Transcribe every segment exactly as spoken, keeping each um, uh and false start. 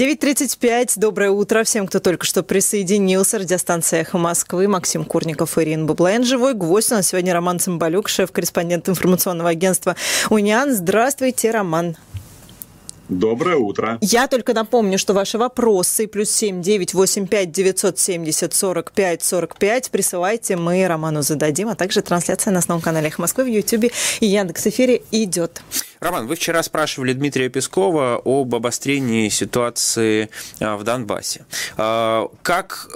девять тридцать пять. Доброе утро всем, кто только что присоединился. Радиостанция «Эхо Москвы». Максим Курников, Ирина Баблоян. Живой гвоздь. У нас сегодня Роман Цимбалюк, шеф-корреспондент информационного агентства «УНИАН». Здравствуйте, Роман. Доброе утро. Я только напомню, что ваши вопросы плюс семь девять восемь пять девятьсот семьдесят сорок пять сорок пять присылайте, мы Роману зададим, а также трансляция на основном канале «Эхо Москвы» в Ютьюбе и Яндекс.Эфире идет. Роман, вы вчера спрашивали Дмитрия Пескова об обострении ситуации в Донбассе. Как,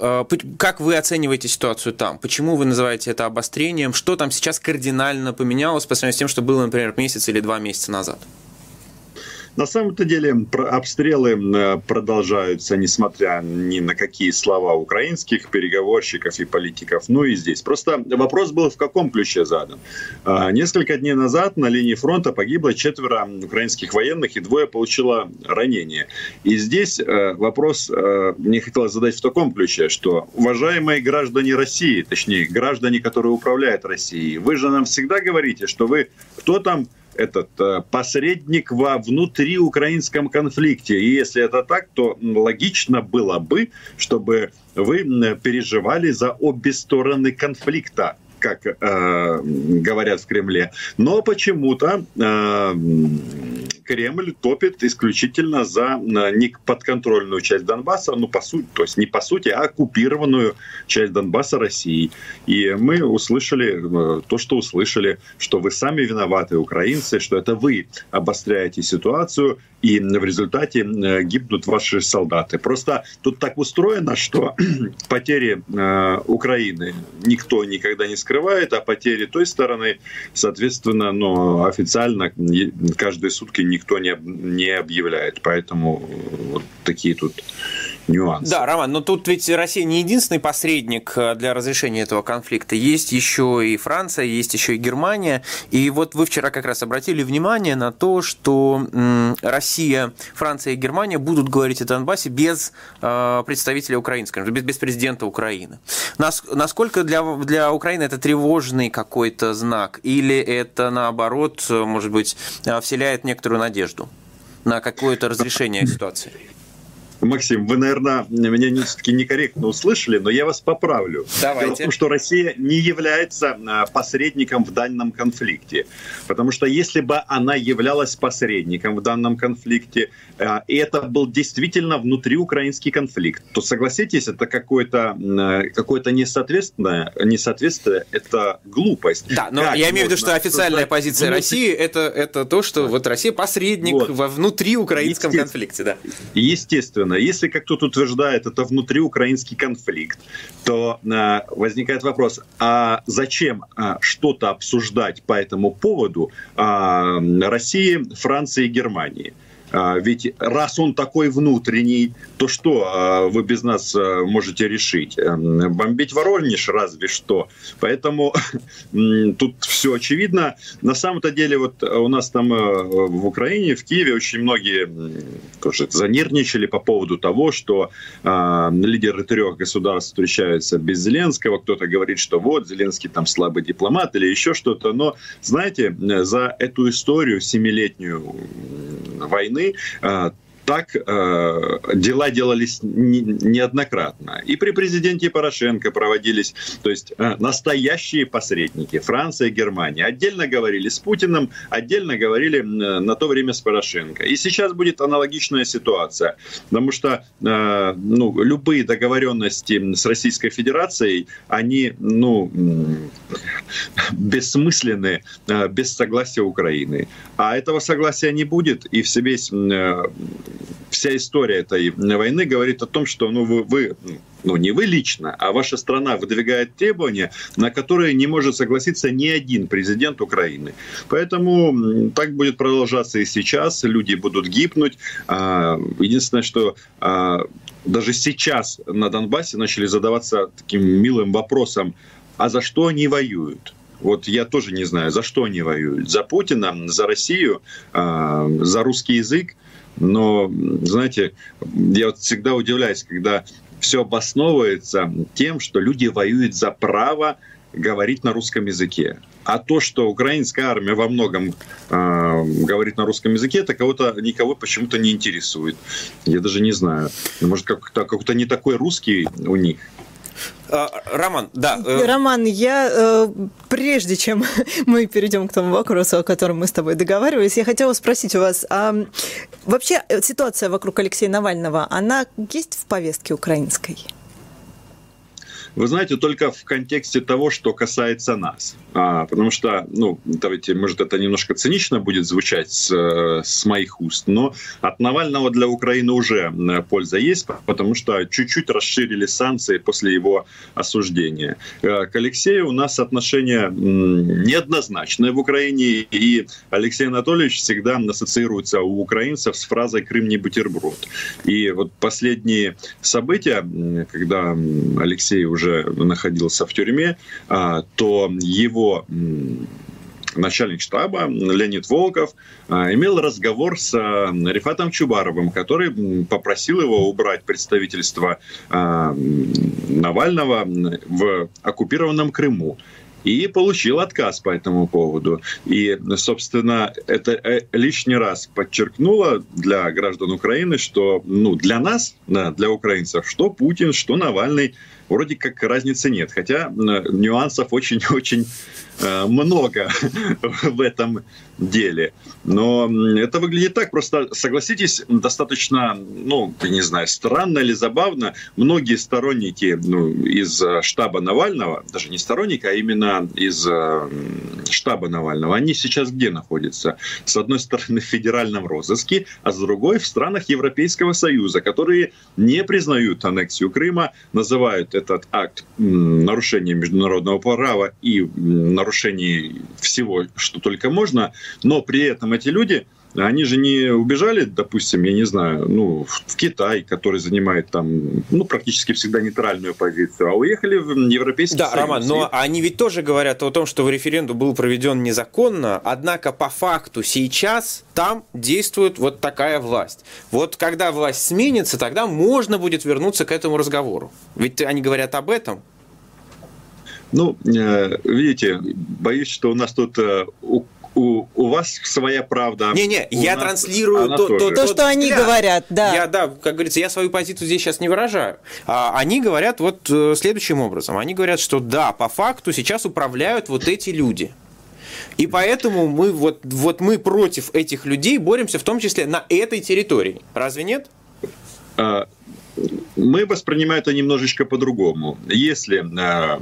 как вы оцениваете ситуацию там? Почему вы называете это обострением? Что там сейчас кардинально поменялось по сравнению с тем, что было, например, месяц или два месяца назад? На самом-то деле обстрелы продолжаются, несмотря ни на какие слова украинских переговорщиков и политиков, ну и здесь. Просто вопрос был, в каком ключе задан. Несколько дней назад на линии фронта погибло четверо украинских военных и двое получило ранения. И здесь вопрос мне хотелось задать в таком ключе, что, уважаемые граждане России, точнее граждане, которые управляют Россией, вы же нам всегда говорите, что вы кто там, этот посредник во внутриукраинском конфликте. И если это так, то логично было бы, чтобы вы переживали за обе стороны конфликта, как э, говорят в Кремле. Но почему-то э, Кремль топит исключительно за не подконтрольную часть Донбасса, ну, по сути, то есть не по сути, а оккупированную часть Донбасса России. И мы услышали то, что услышали, что вы сами виноваты, украинцы, что это вы обостряете ситуацию, и в результате гибнут ваши солдаты. Просто тут так устроено, что потери э, Украины никто никогда не скрывает, а потери той стороны, соответственно, но официально каждые сутки никто не, не объявляет. Поэтому вот такие тут нюансы. Да, Роман, но тут ведь Россия не единственный посредник для разрешения этого конфликта. Есть еще и Франция, есть еще и Германия. И вот вы вчера как раз обратили внимание на то, что Россия, Франция и Германия будут говорить о Донбассе без представителя украинского, без, без президента Украины. Насколько для, для Украины это тревожный какой-то знак? Или это, наоборот, может быть, вселяет некоторую надежду на какое-то разрешение ситуации? Максим, вы, наверное, меня все-таки некорректно услышали, но я вас поправлю. Давайте. Дело в том, что Россия не является посредником в данном конфликте. Потому что если бы она являлась посредником в данном конфликте, и это был действительно внутриукраинский конфликт, то, согласитесь, это какое-то, какое-то несоответствие, несоответствие, это глупость. Да, но как я имею в виду, что официальная создать... позиция внутри... России это, – это то, что вот Россия посредник вот. во внутриукраинском Есте... конфликте. Да. Естественно. Если, как кто-то утверждает, это внутриукраинский конфликт, то э, возникает вопрос, а зачем э, что-то обсуждать по этому поводу э, России, Франции и Германии? Э, ведь раз он такой внутренний, то что э, вы без нас э, можете решить? Э, бомбить Воронеж разве что. Поэтому э, тут все очевидно. На самом-то деле вот у нас там э, в Украине, в Киеве очень многие э, занервничали по поводу того, что э, лидеры трех государств встречаются без Зеленского. Кто-то говорит, что вот Зеленский там слабый дипломат или еще что-то. Но знаете, за эту историю семилетнюю войны э, так э, дела делались не, неоднократно. И при президенте Порошенко проводились, то есть э, настоящие посредники, Франция, Германия. Отдельно говорили с Путиным, отдельно говорили э, на то время с Порошенко. И сейчас будет аналогичная ситуация. Потому что э, ну, любые договоренности с Российской Федерацией, они ну, бессмысленны э, без согласия Украины. А этого согласия не будет, и все весь... Э, Вся история этой войны говорит о том, что ну, вы, вы, ну, не вы лично, а ваша страна выдвигает требования, на которые не может согласиться ни один президент Украины. Поэтому так будет продолжаться и сейчас. Люди будут гибнуть. Единственное, что даже сейчас на Донбассе начали задаваться таким милым вопросом, а за что они воюют? Вот я тоже не знаю, за что они воюют. За Путина, за Россию, за русский язык. Но, знаете, я вот всегда удивляюсь, когда все обосновывается тем, что люди воюют за право говорить на русском языке. А то, что украинская армия во многом э, говорит на русском языке, это кого-то, никого почему-то не интересует. Я даже не знаю. Может, как-то, как-то не такой русский у них. Роман, да. Роман, я, прежде чем мы перейдем к тому вопросу, о котором мы с тобой договаривались, я хотела спросить у вас, а вообще ситуация вокруг Алексея Навального, она есть в повестке украинской? Вы знаете, только в контексте того, что касается нас. А, потому что, ну, давайте, может, это немножко цинично будет звучать с, с моих уст, но от Навального для Украины уже польза есть, потому что чуть-чуть расширили санкции после его осуждения. К Алексею у нас отношения неоднозначные в Украине, и Алексей Анатольевич всегда ассоциируется у украинцев с фразой «Крым не бутерброд». И вот последние события, когда Алексей уже находился в тюрьме, то его начальник штаба Леонид Волков имел разговор с Рифатом Чубаровым, который попросил его убрать представительство Навального в оккупированном Крыму. И получил отказ по этому поводу. И, собственно, это лишний раз подчеркнуло для граждан Украины, что, ну, для нас, для украинцев, что Путин, что Навальный, вроде как разницы нет. Хотя нюансов очень-очень много в этом деле. Но это выглядит так. Просто, согласитесь, достаточно, ну, я не знаю, странно или забавно. Многие сторонники, ну, из штаба Навального, даже не сторонники, а именно из штаба Навального, они сейчас где находятся? С одной стороны, в федеральном розыске, а с другой в странах Европейского Союза, которые не признают аннексию Крыма, называют этот акт нарушением международного права и нарушений всего, что только можно, но при этом эти люди, они же не убежали, допустим, я не знаю, ну, в Китай, который занимает там, ну, практически всегда нейтральную позицию, а уехали в Европейский да, Союз. Да, Роман, но они ведь тоже говорят о том, что референдум был проведен незаконно, однако по факту сейчас там действует вот такая власть. Вот когда власть сменится, тогда можно будет вернуться к этому разговору. Ведь они говорят об этом. Ну, видите, боюсь, что у нас тут... У, у вас своя правда. Не-не, я нас, транслирую то, то, то, что они да. говорят. Да. Я, да, как говорится, я свою позицию здесь сейчас не выражаю. А, они говорят вот следующим образом. Они говорят, что да, по факту сейчас управляют вот эти люди. И поэтому мы, вот, вот мы против этих людей боремся в том числе на этой территории. Разве нет? А, мы воспринимаем это немножечко по-другому. Если... А...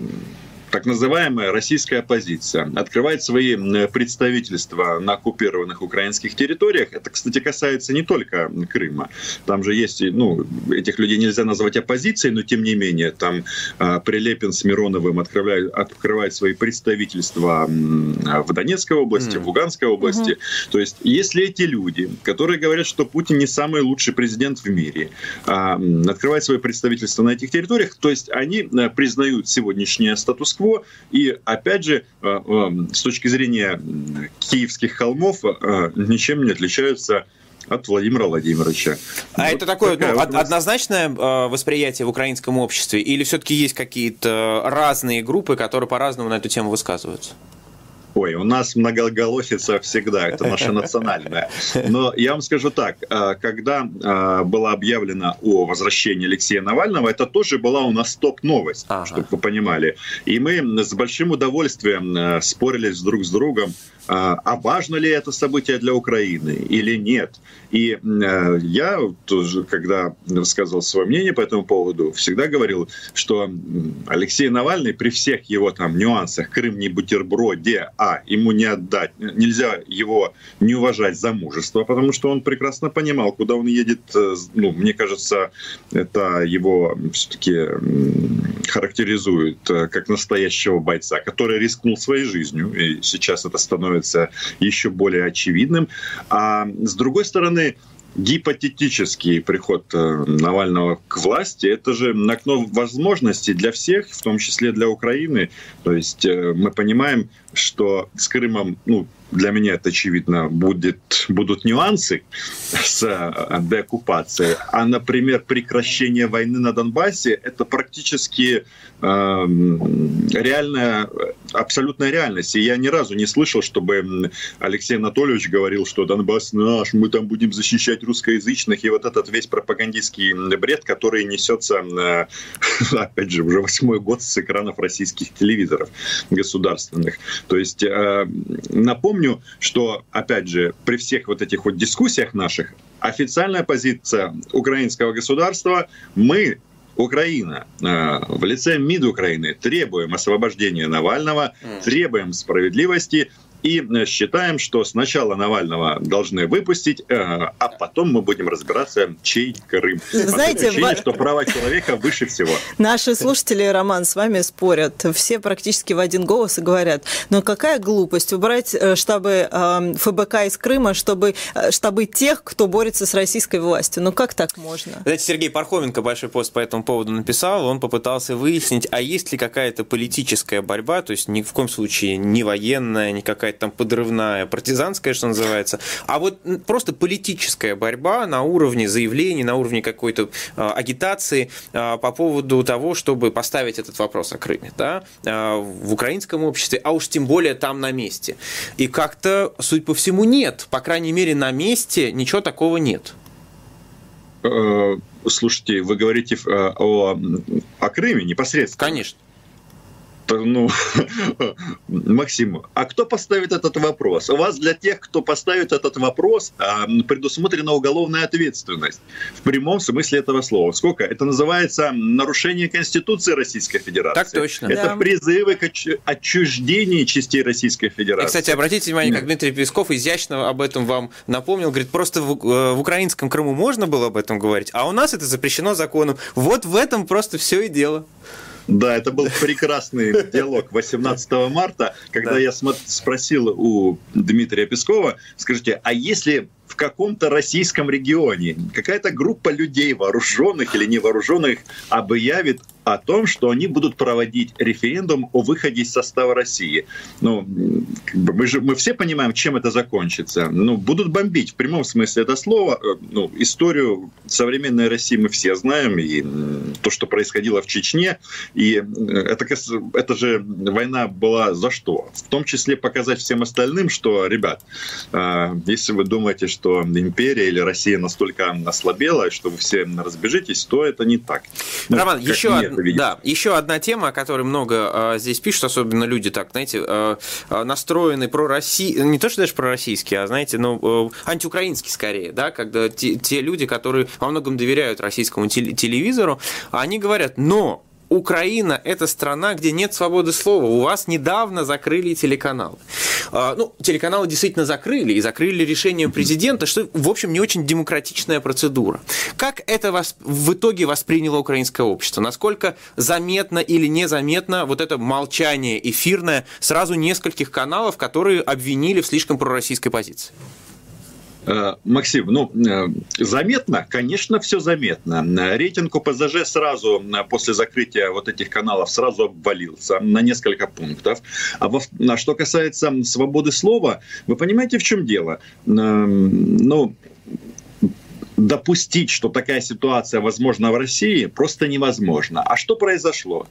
так называемая российская оппозиция открывает свои представительства на оккупированных украинских территориях. Это, кстати, касается не только Крыма. Там же есть, ну, этих людей нельзя назвать оппозицией, но тем не менее, там ä, Прилепин с Мироновым открывает, открывает свои представительства в Донецкой области, mm. в Луганской области. Mm-hmm. То есть, если эти люди, которые говорят, что Путин не самый лучший президент в мире, ä, открывают свои представительства на этих территориях, то есть они ä, признают сегодняшний статус-кво. И, опять же, с точки зрения киевских холмов, ничем не отличаются от Владимира Владимировича. А вот это такое ну, вот однозначное восприятие в украинском обществе? Или все-таки есть какие-то разные группы, которые по-разному на эту тему высказываются? Ой, у нас многоголосица всегда, это наша национальная. Но я вам скажу так, когда было объявлено о возвращении Алексея Навального, это тоже была у нас топ-новость, ага. чтобы вы понимали. И мы с большим удовольствием спорили друг с другом, а важно ли это событие для Украины или нет. И я тоже, когда высказывал свое мнение по этому поводу, всегда говорил, что Алексей Навальный при всех его там нюансах, Крым не бутерброде, а ему не отдать, нельзя его не уважать за мужество, потому что он прекрасно понимал, куда он едет. Ну, мне кажется, это его все-таки характеризует как настоящего бойца, который рискнул своей жизнью, и сейчас это становится еще более очевидным. А с другой стороны, гипотетический приход Навального к власти — это же окно возможностей для всех, в том числе для Украины. То есть мы понимаем, что с Крымом, ну, для меня это очевидно, будет, будут нюансы с деоккупацией. А, например, прекращение войны на Донбассе – это практически э, реальная, абсолютная реальность. И я ни разу не слышал, чтобы Алексей Анатольевич говорил, что Донбасс наш, мы там будем защищать русскоязычных. И вот этот весь пропагандистский бред, который несется, э, опять же, уже восьмой год с экранов российских телевизоров государственных. То есть, э, напомню, что, опять же, при всех вот этих вот дискуссиях наших, официальная позиция украинского государства: мы, Украина, в лице МИД Украины, требуем освобождения Навального, требуем справедливости и считаем, что сначала Навального должны выпустить, а потом мы будем разбираться, чей Крым. Знаете, ощущение, в... что права человека выше всего. Наши слушатели, Роман, с вами спорят. Все практически в один голос и говорят: но какая глупость убрать штабы ФБК из Крыма, чтобы штабы тех, кто борется с российской властью. Ну как так можно? Знаете, Сергей Пархоменко большой пост по этому поводу написал. Он попытался выяснить, а есть ли какая-то политическая борьба, то есть ни в коем случае не военная, ни какая-то там подрывная, партизанская, что называется, а вот просто политическая борьба на уровне заявлений, на уровне какой-то э, агитации э, по поводу того, чтобы поставить этот вопрос о Крыме, да, э, в украинском обществе, а уж тем более там на месте. И как-то, судя по всему, нет. По крайней мере, на месте ничего такого нет. Слушайте, вы говорите о, о Крыме непосредственно. Конечно. Ну, Максим, а кто поставит этот вопрос? У вас для тех, кто поставит этот вопрос, предусмотрена уголовная ответственность. В прямом смысле этого слова. Сколько? Это называется нарушение Конституции Российской Федерации. Так точно. Это да. Призывы к отчуждению частей Российской Федерации. И, кстати, обратите внимание, как Дмитрий Песков изящно об этом вам напомнил. Говорит, просто в, в украинском Крыму можно было об этом говорить, а у нас это запрещено законом. Вот в этом просто все и дело. Да, это был прекрасный диалог восемнадцатого марта, когда да. я спросил у Дмитрия Пескова: скажите, а если в каком-то российском регионе какая-то группа людей, вооруженных или невооруженных, объявит о том, что они будут проводить референдум о выходе из состава России. Ну, мы же мы все понимаем, чем это закончится. Ну, будут бомбить в прямом смысле это слово. Ну, историю современной России мы все знаем, и то, что происходило в Чечне, и это, это же война была за что? В том числе показать всем остальным, что, ребят, если вы думаете, что империя или Россия настолько ослабела, что вы все разбежитесь, то это не так. Роман, ну, еще одна. Да, еще одна тема, о которой много э, здесь пишут, особенно люди, так, знаете, э, настроены пророссийские, не то, что даже пророссийские, а, знаете, ну, э, антиукраинские скорее, да, когда те, те люди, которые во многом доверяют российскому тел- телевизору, они говорят: но Украина – это страна, где нет свободы слова. У вас недавно закрыли телеканалы. Ну, телеканалы действительно закрыли, и закрыли решением президента, что, в общем, не очень демократичная процедура. Как это в итоге восприняло украинское общество? Насколько заметно или незаметно вот это молчание эфирное сразу нескольких каналов, которые обвинили в слишком пророссийской позиции? Максим, ну, заметно, конечно, все заметно. Рейтинг ОПЗЖ сразу после закрытия вот этих каналов сразу обвалился на несколько пунктов. А, во, а что касается свободы слова, вы понимаете, в чем дело? Ну, допустить, что такая ситуация возможна в России, просто невозможно. А что произошло?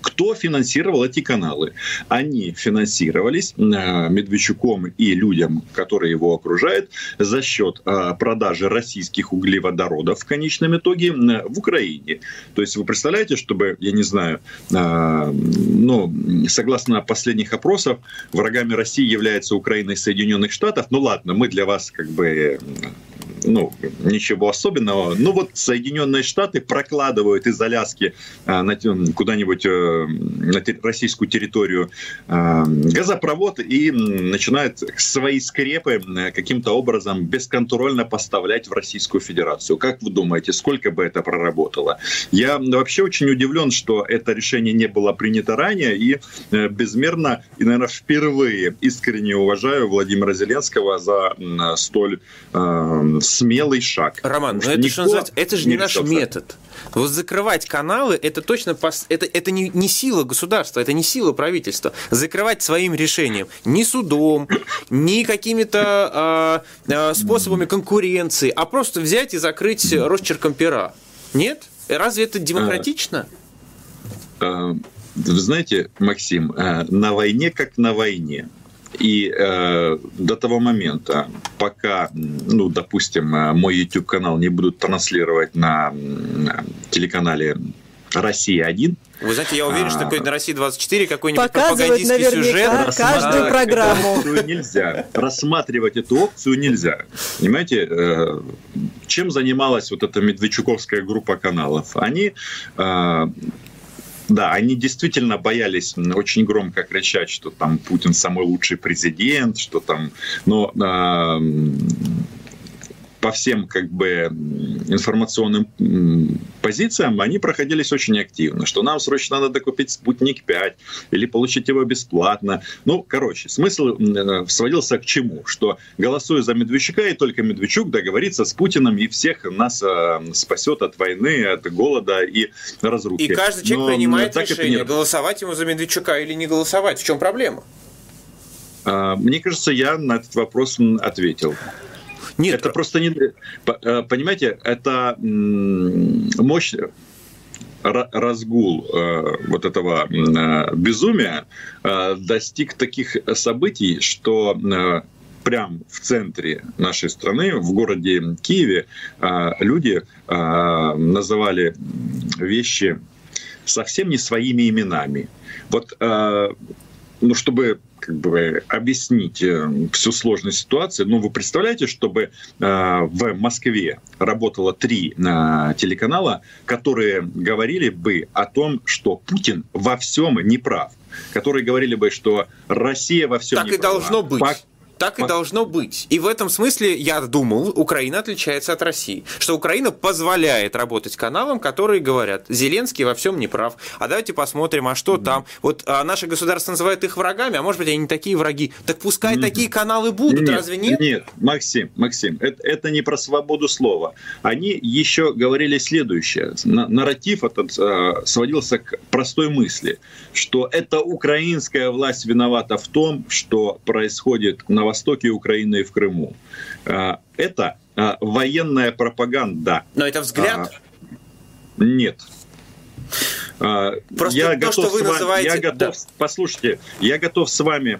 Кто финансировал эти каналы? Они финансировались э, Медведчуком и людям, которые его окружают, за счет э, продажи российских углеводородов в конечном итоге э, в Украине. То есть вы представляете, чтобы, я не знаю, э, ну, согласно последних опросов, врагами России является Украина и Соединенных Штатов. Ну ладно, мы для вас как бы... Ну, ничего особенного. Ну, вот Соединенные Штаты прокладывают из Аляски а, на, куда-нибудь а, на те, российскую территорию а, газопровод и начинают свои скрепы а, каким-то образом бесконтрольно поставлять в Российскую Федерацию. Как вы думаете, сколько бы это проработало? Я вообще очень удивлен, что это решение не было принято ранее, и а, безмерно, и, наверное, впервые искренне уважаю Владимира Зеленского за а, столь... А, смелый шаг. Роман, ну это, что называется, это же не наш метод. Вот закрывать каналы, это точно пос... это, это не, не сила государства, это не сила правительства. Закрывать своим решением, ни судом, ни какими-то э, способами конкуренции, а просто взять и закрыть росчерком пера. Нет? Разве это демократично? Вы знаете, Максим, на войне как на войне. И э, до того момента, пока, ну, допустим, мой YouTube-канал не будут транслировать на, на телеканале «Россия-один». Вы знаете, я уверен, а, что какой-нибудь на «России двадцать четыре» какой-нибудь пропагандистский сюжет. Показывать наверняка каждую программу. Нельзя. Рассматривать эту опцию нельзя. Понимаете, э, чем занималась вот эта медведчуковская группа каналов? Они... Э, Да, они действительно боялись очень громко кричать, что там Путин самый лучший президент, что там, но э, по всем как бы информационным позициям они проходились очень активно, что нам срочно надо докупить «Спутник пять» или получить его бесплатно. Ну, короче, смысл сводился к чему? Что голосуя за Медведчука, и только Медведчук договорится с Путиным, и всех нас спасет от войны, от голода и разрухи. И каждый человек Но принимает решение, голосовать ему за Медведчука или не голосовать. В чем проблема? Мне кажется, я на этот вопрос ответил. Нет, это просто не... Понимаете, это мощный разгул вот этого безумия достиг таких событий, что прям в центре нашей страны, в городе Киеве, люди называли вещи совсем не своими именами. Вот, ну, чтобы... как бы объяснить всю сложность ситуации. Ну, вы представляете, чтобы э, в Москве работало три э, телеканала, которые говорили бы о том, что Путин во всем не прав, которые говорили бы, что Россия во всем не права. Так и должно быть. Так и должно быть. И в этом смысле, я думал, Украина отличается от России. Что Украина позволяет работать каналам, которые говорят, Зеленский во всем не прав. А давайте посмотрим, а что mm-hmm. там. Вот а, наше государство называет их врагами, а может быть, они не такие враги. Так пускай mm-hmm. такие каналы будут, нет, разве нет? Нет, Максим, Максим, это, это не про свободу слова. Они еще говорили следующее. Нарратив этот э, сводился к простой мысли, что это украинская власть виновата в том, что происходит на востоке Украины и в Крыму. Это военная пропаганда. Но это взгляд? Нет. Просто я то, готов что вы вами, называете... Я готов, да. Послушайте, я готов с вами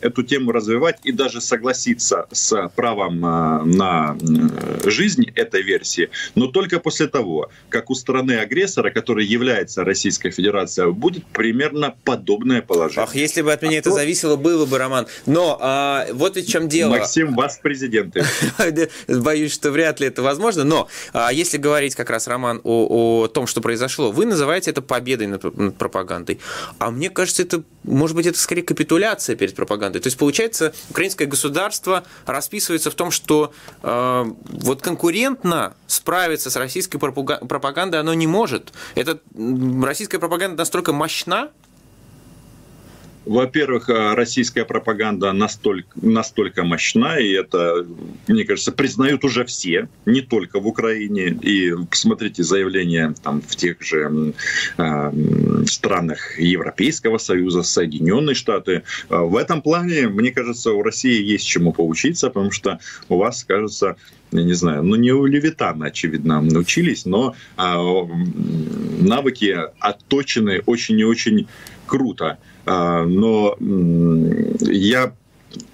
эту тему развивать и даже согласиться с правом на жизнь этой версии, но только после того, как у страны-агрессора, которая является Российская Федерация, будет примерно подобное положение. Ах, если бы от меня а это то... зависело, было бы, Роман. Но а, вот ведь в чем дело. Максим, вас президенты. Боюсь, что вряд ли это возможно, но а, если говорить как раз, Роман, о, о том, что произошло, вы называете это победой над пропагандой. А мне кажется, это, может быть, это скорее капитуляция перед пропагандой. То есть, получается, украинское государство расписывается в том, что э, вот конкурентно справиться с российской пропагандой оно не может. Это, российская пропаганда настолько мощна? Во-первых, российская пропаганда настолько, настолько мощна, и это, мне кажется, признают уже все, не только в Украине. И посмотрите заявления там, в тех же э, странах Европейского Союза, Соединенные Штаты. В этом плане, мне кажется, у России есть чему поучиться, потому что у вас, кажется, я не знаю, ну не у Левитана, очевидно, научились, но э, навыки отточены очень и очень круто. Но я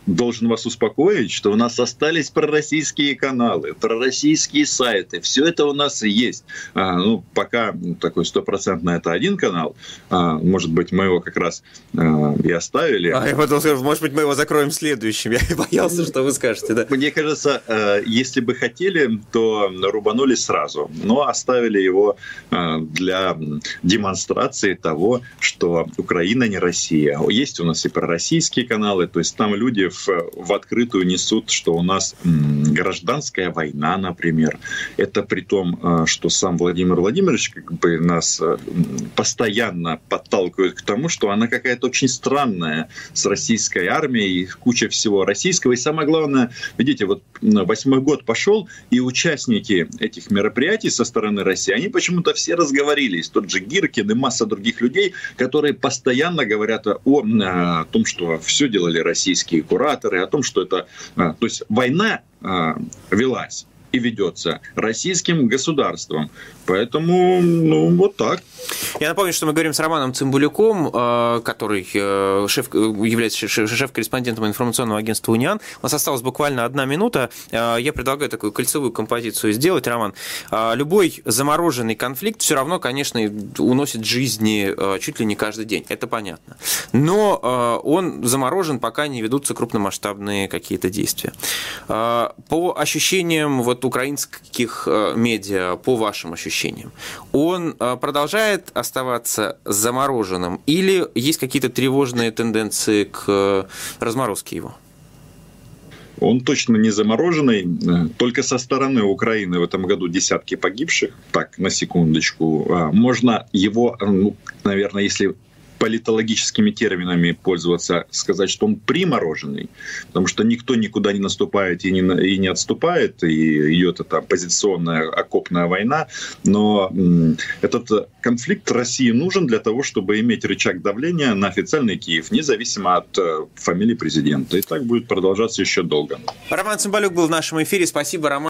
должен вас успокоить, что у нас остались пророссийские каналы, пророссийские сайты. Все это у нас есть. Ну, пока такой стопроцентно это один канал. Может быть, мы его как раз и оставили. А я потом скажу, может быть, мы его закроем следующим. Я боялся, что вы скажете. Да. Мне кажется, если бы хотели, то рубанули сразу. Но оставили его для демонстрации того, что Украина не Россия. Есть у нас и пророссийские каналы. То есть там люди в в открытую несут, что у нас гражданская война, например. Это при том, что сам Владимир Владимирович как бы нас постоянно подталкивает к тому, что она какая-то очень странная с российской армией, куча всего российского. И самое главное, видите, вот восьмой год пошел, и участники этих мероприятий со стороны России, они почему-то все разговорились. Тот же Гиркин и масса других людей, которые постоянно говорят о, о том, что все делали российские кураторы, о том, что это... То есть война велась и ведется российским государством. Поэтому, ну, вот так. Я напомню, что мы говорим с Романом Цимбалюком, который шеф, является шеф-корреспондентом информационного агентства «УНИАН». У нас осталась буквально одна минута. Я предлагаю такую кольцевую композицию сделать, Роман. Любой замороженный конфликт все равно, конечно, уносит жизни чуть ли не каждый день. Это понятно. Но он заморожен, пока не ведутся крупномасштабные какие-то действия. По ощущениям вот украинских медиа, по вашим ощущениям, он продолжает оставаться замороженным или есть какие-то тревожные тенденции к разморозке его? Он точно не замороженный. Только со стороны Украины в этом году десятки погибших. Так, на секундочку. Можно его, ну, наверное, если... политологическими терминами пользоваться, сказать, что он примороженный, потому что никто никуда не наступает и не, и не отступает, и идет эта позиционная окопная война, но этот конфликт России нужен для того, чтобы иметь рычаг давления на официальный Киев, независимо от фамилии президента. И так будет продолжаться еще долго. Роман Цимбалюк был в нашем эфире. Спасибо, Роман.